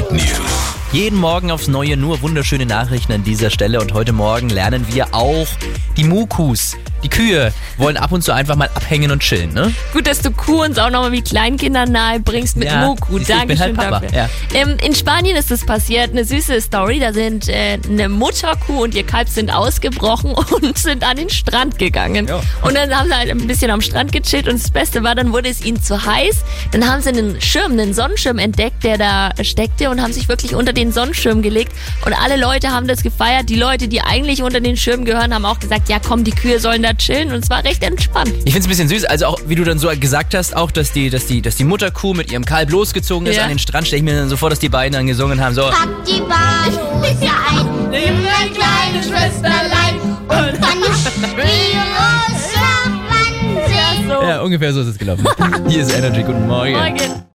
Good News. Jeden Morgen aufs Neue nur wunderschöne Nachrichten an dieser Stelle. Und heute Morgen lernen wir auch die Mukus. Die Kühe wollen ab und zu einfach mal abhängen und chillen, ne? Gut, dass du Kuh uns auch nochmal wie Kleinkindern nahe bringst mit ja, Muku. Dankeschön halt dafür. Ja. In Spanien ist das passiert, eine süße Story. Da sind eine Mutterkuh und ihr Kalb sind ausgebrochen und sind an den Strand gegangen. Ja. Und dann haben sie halt ein bisschen am Strand gechillt und das Beste war, dann wurde es ihnen zu heiß. Dann haben sie einen Sonnenschirm entdeckt, der da steckte und haben sich wirklich unter den Sonnenschirm gelegt. Und alle Leute haben das gefeiert. Die Leute, die eigentlich unter den Schirm gehören, haben auch gesagt, ja komm, die Kühe sollen da chillen und es war recht entspannt. Ich find's ein bisschen süß, also auch wie du dann so gesagt hast, auch dass die Mutterkuh mit ihrem Kalb losgezogen ist an den Strand, stelle ich mir dann so vor, dass die beiden dann gesungen haben, so pack die Badehose bis ihr ein, nimm mein kleines Schwesterlein und dann ja, ungefähr so ist es gelaufen. Hier ist Energy, guten Morgen.